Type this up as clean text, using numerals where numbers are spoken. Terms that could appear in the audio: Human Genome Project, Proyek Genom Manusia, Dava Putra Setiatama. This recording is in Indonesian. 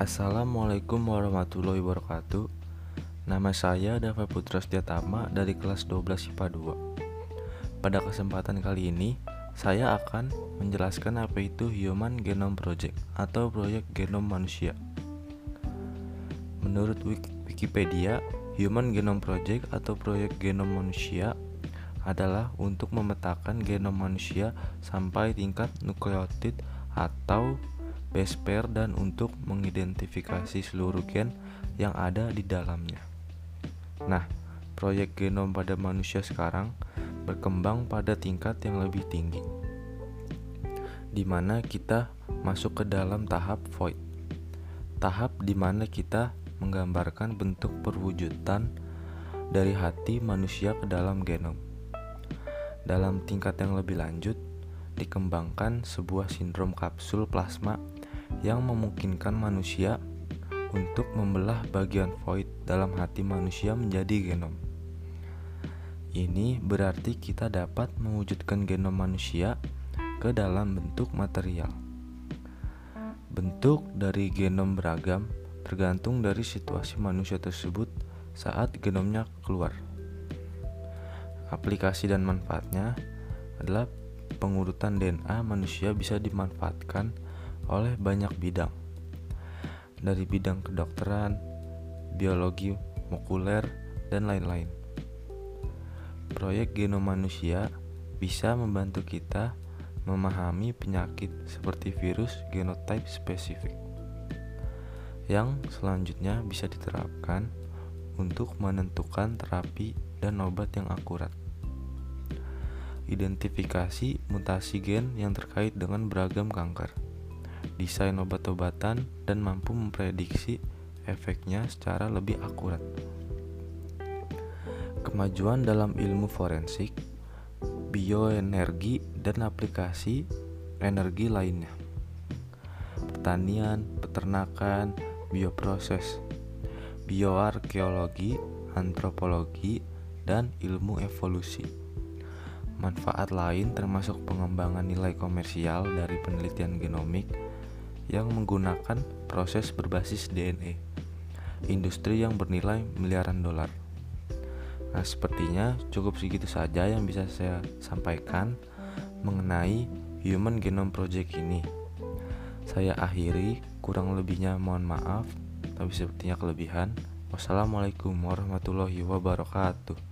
Assalamualaikum warahmatullahi wabarakatuh. Nama saya Dava Putra Setiatama dari kelas 12 IPA 2. Pada kesempatan kali ini, saya akan menjelaskan apa itu Human Genome Project atau Proyek Genom Manusia. Menurut Wikipedia, Human Genome Project atau Proyek Genom Manusia adalah untuk memetakan genom manusia sampai tingkat nukleotid atau base pair dan untuk mengidentifikasi seluruh gen yang ada di dalamnya. Nah, proyek genom pada manusia sekarang berkembang pada tingkat yang lebih tinggi, di mana kita masuk ke dalam tahap void, tahap di mana kita menggambarkan bentuk perwujudan dari hati manusia ke dalam genom. Dalam tingkat yang lebih lanjut, dikembangkan sebuah sindrom kapsul plasma yang memungkinkan manusia untuk membelah bagian void dalam hati manusia menjadi genom. Ini berarti kita dapat mewujudkan genom manusia ke dalam bentuk material. Bentuk dari genom beragam tergantung dari situasi manusia tersebut saat genomnya keluar. Aplikasi dan manfaatnya adalah pengurutan DNA manusia bisa dimanfaatkan oleh banyak bidang, dari bidang kedokteran, biologi molekuler, dan lain-lain. Proyek genom manusia bisa membantu kita memahami penyakit seperti virus genotype spesifik, yang selanjutnya bisa diterapkan untuk menentukan terapi dan obat yang akurat. Identifikasi mutasi gen yang terkait dengan beragam kanker, desain obat-obatan, dan mampu memprediksi efeknya secara lebih akurat. Kemajuan dalam ilmu forensik, bioenergi, dan aplikasi energi lainnya. Pertanian, peternakan, bioproses, bioarkeologi, antropologi, dan ilmu evolusi. Manfaat lain termasuk pengembangan nilai komersial dari penelitian genomik yang menggunakan proses berbasis DNA, industri yang bernilai miliaran dolar. Nah, sepertinya cukup segitu saja yang bisa saya sampaikan mengenai Human Genome Project ini. Saya akhiri, kurang lebihnya mohon maaf, tapi sepertinya kelebihan. Wassalamualaikum warahmatullahi wabarakatuh.